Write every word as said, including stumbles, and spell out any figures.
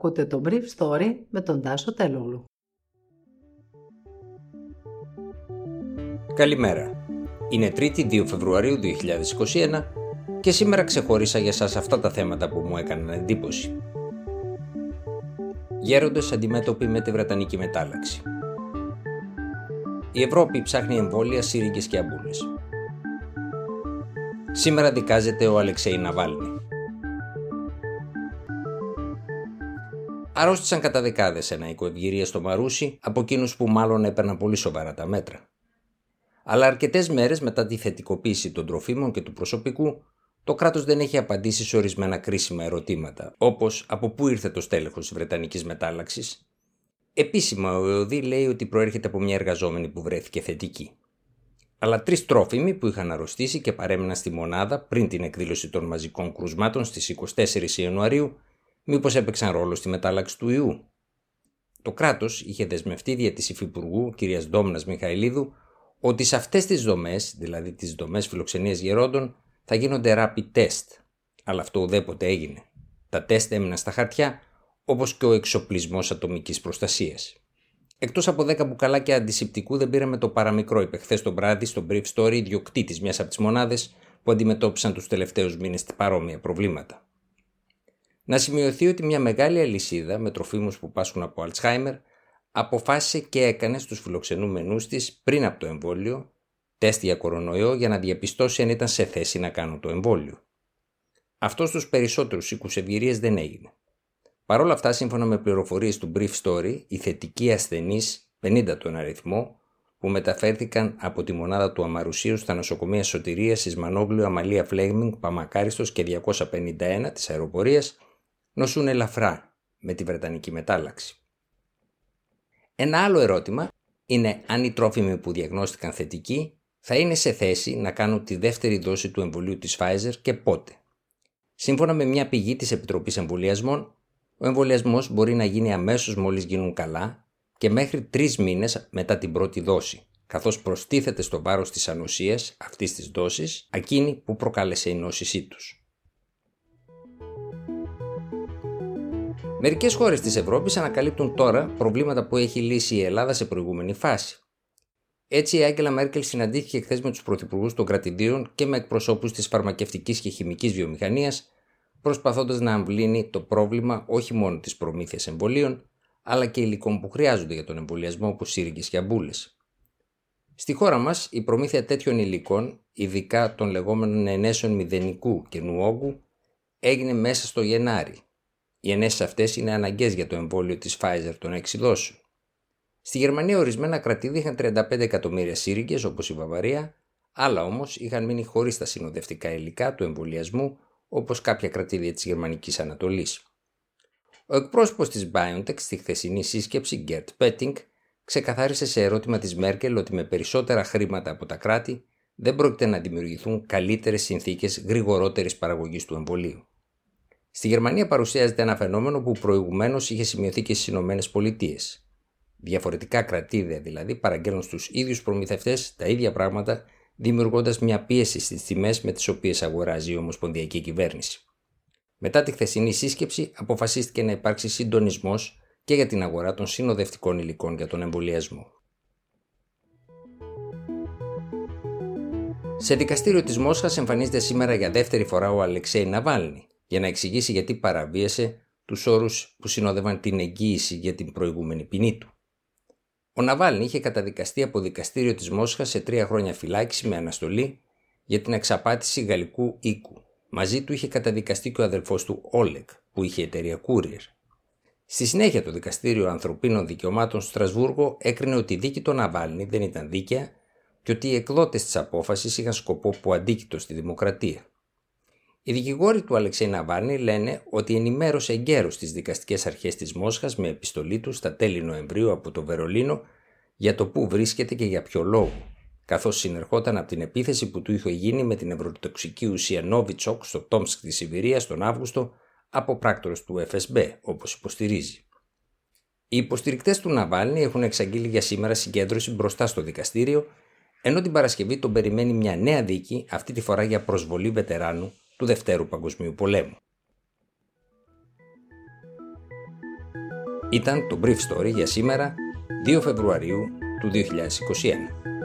Ακούτε το Brief Story με τον Τάσο Τελούλου. Καλημέρα. Είναι τρίτη δύο Φεβρουαρίου δύο χιλιάδες είκοσι ένα και σήμερα ξεχώρισα για σας αυτά τα θέματα που μου έκαναν εντύπωση. Γέροντες αντιμέτωποι με τη Βρετανική μετάλλαξη. Η Ευρώπη ψάχνει εμβόλια, σύριγγες και αμπούλες. Σήμερα δικάζεται ο Αλεξέι Ναβάλνι. Αρρώστησαν κατά δεκάδες ένα οίκο ευγυρίας στο Μαρούσι από εκείνους που μάλλον έπαιρναν πολύ σοβαρά τα μέτρα. Αλλά αρκετές μέρες μετά τη θετικοποίηση των τροφίμων και του προσωπικού, το κράτος δεν έχει απαντήσει σε ορισμένα κρίσιμα ερωτήματα, όπως από πού ήρθε το στέλεχος της Βρετανικής μετάλλαξης. Επίσημα, ο ΕΟΔΗ λέει ότι προέρχεται από μια εργαζόμενη που βρέθηκε θετική. Αλλά τρεις τρόφιμοι που είχαν αρρωστήσει και παρέμειναν στη μονάδα πριν την εκδήλωση των μαζικών κρουσμάτων στις εικοστή τέταρτη Ιανουαρίου, μήπως έπαιξαν ρόλο στη μετάλλαξη του ιού. Το κράτος είχε δεσμευτεί δια της υφυπουργού κυρίας Ντόμνας Μιχαηλίδου ότι σε αυτές τις δομές, δηλαδή τις δομές φιλοξενίας γερόντων, θα γίνονται rapid test. Αλλά αυτό ουδέποτε έγινε. Τα τεστ έμειναν στα χαρτιά, όπως και ο εξοπλισμός ατομικής προστασίας. Εκτός από δέκα μπουκαλάκια αντισηπτικού, δεν πήραμε το παραμικρό, είπε χθες το βράδυ στο Brief Story ιδιοκτήτης μιας από τις μονάδες που αντιμετώπισαν τους τελευταίους μήνες παρόμοια προβλήματα. Να σημειωθεί ότι μια μεγάλη αλυσίδα με τροφίμους που πάσχουν από Αλτσχάιμερ αποφάσισε και έκανε στους φιλοξενούμενους της πριν από το εμβόλιο τεστ για κορονοϊό για να διαπιστώσει αν ήταν σε θέση να κάνουν το εμβόλιο. Αυτό στους περισσότερους οίκους ευγυρίας δεν έγινε. Παρ' όλα αυτά, σύμφωνα με πληροφορίες του Brief Story, οι θετικοί ασθενείς, πενήντα τον αριθμό, που μεταφέρθηκαν από τη μονάδα του Αμαρουσίου στα νοσοκομεία Σωτηρίας, Ισμανόγλιο, Αμαλία Φλέγμινγκ, Παμακάριστος και διακόσια πενήντα ένα της αεροπορίας, νοσούν ελαφρά με τη Βρετανική μετάλλαξη. Ένα άλλο ερώτημα είναι αν οι τρόφιμοι που διαγνώστηκαν θετικοί θα είναι σε θέση να κάνουν τη δεύτερη δόση του εμβολίου της Pfizer και πότε. Σύμφωνα με μια πηγή της Επιτροπής Εμβολιασμών, ο εμβολιασμός μπορεί να γίνει αμέσως μόλις γίνουν καλά και μέχρι τρεις μήνες μετά την πρώτη δόση, καθώς προστίθεται στο βάρος της ανοσίας αυτής της δόσης εκείνη που προκάλεσε η νόσησή τους. Μερικές χώρες της Ευρώπης ανακαλύπτουν τώρα προβλήματα που έχει λύσει η Ελλάδα σε προηγούμενη φάση. Έτσι, η Άγγελα Μέρκελ συναντήθηκε χθες με τους πρωθυπουργούς των κρατηδίων και με εκπροσώπους της φαρμακευτικής και χημικής βιομηχανίας, προσπαθώντας να αμβλύνει το πρόβλημα όχι μόνο της προμήθειας εμβολίων, αλλά και υλικών που χρειάζονται για τον εμβολιασμό, όπως σύριγγες και αμπούλες. Στη χώρα μας, η προμήθεια τέτοιων υλικών, ειδικά των λεγόμενων ενέσεων μηδενικού καινού όγκου, έγινε μέσα στο Γενάρη. Οι ενέσεις αυτές είναι αναγκαίες για το εμβόλιο της Pfizer των έξι δόσεων. Στη Γερμανία, ορισμένα κρατήδια είχαν τριάντα πέντε εκατομμύρια σύριγγες, όπως η Βαβαρία, άλλα όμως είχαν μείνει χωρίς τα συνοδευτικά υλικά του εμβολιασμού, όπως κάποια κρατήδια της Γερμανικής Ανατολής. Ο εκπρόσωπος της BioNTech στη χθεσινή σύσκεψη, Gert Pötting, ξεκαθάρισε σε ερώτημα της Μέρκελ ότι με περισσότερα χρήματα από τα κράτη δεν πρόκειται να δημιουργηθούν καλύτερες συνθήκες γρηγορότερης παραγωγής του εμβολίου. Στη Γερμανία παρουσιάζεται ένα φαινόμενο που προηγουμένως είχε σημειωθεί και στις Ηνωμένες Πολιτείες. Διαφορετικά κρατήδια δηλαδή παραγγέλνουν στους ίδιους προμηθευτές τα ίδια πράγματα, δημιουργώντας μια πίεση στις τιμές με τις οποίες αγοράζει η Ομοσπονδιακή Κυβέρνηση. Μετά τη χθεσινή σύσκεψη, αποφασίστηκε να υπάρξει συντονισμός και για την αγορά των συνοδευτικών υλικών για τον εμβολιασμό. Σε δικαστήριο της Μόσχας εμφανίζεται σήμερα για δεύτερη φορά ο Αλεξέι Ναβάλνι, για να εξηγήσει γιατί παραβίασε τους όρους που συνόδευαν την εγγύηση για την προηγούμενη ποινή του. Ο Ναβάλνι είχε καταδικαστεί από δικαστήριο της Μόσχας σε τρία χρόνια φυλάκιση με αναστολή για την εξαπάτηση γαλλικού οίκου. Μαζί του είχε καταδικαστεί και ο αδελφός του Όλεκ, που είχε εταιρεία Courier. Στη συνέχεια, το Δικαστήριο Ανθρωπίνων Δικαιωμάτων στο Στρασβούργο έκρινε ότι η δίκη των Ναβάλνι δεν ήταν δίκαια και ότι οι εκδότες της απόφασης είχαν σκοπό που αντίκειτο στη δημοκρατία. Οι δικηγόροι του Αλεξέι Ναβάλνι λένε ότι ενημέρωσε εγκαίρως τις δικαστικές αρχές της Μόσχας με επιστολή του στα τέλη Νοεμβρίου από το Βερολίνο για το πού βρίσκεται και για ποιο λόγο, καθώς συνερχόταν από την επίθεση που του είχε γίνει με την ευρωτοξική ουσία Νόβιτσοκ στο Τόμσκ της Σιβηρίας τον Αύγουστο από πράκτορες του Εφ Ες Μπι, όπως υποστηρίζει. Οι υποστηρικτές του Ναβάλνι έχουν εξαγγείλει για σήμερα συγκέντρωση μπροστά στο δικαστήριο, ενώ την Παρασκευή τον περιμένει μια νέα δίκη, αυτή τη φορά για προσβολή βετεράνου του Δευτέρου Παγκοσμίου Πολέμου. Ήταν το Brief Story για σήμερα, δύο Φεβρουαρίου του δύο χιλιάδες είκοσι ένα.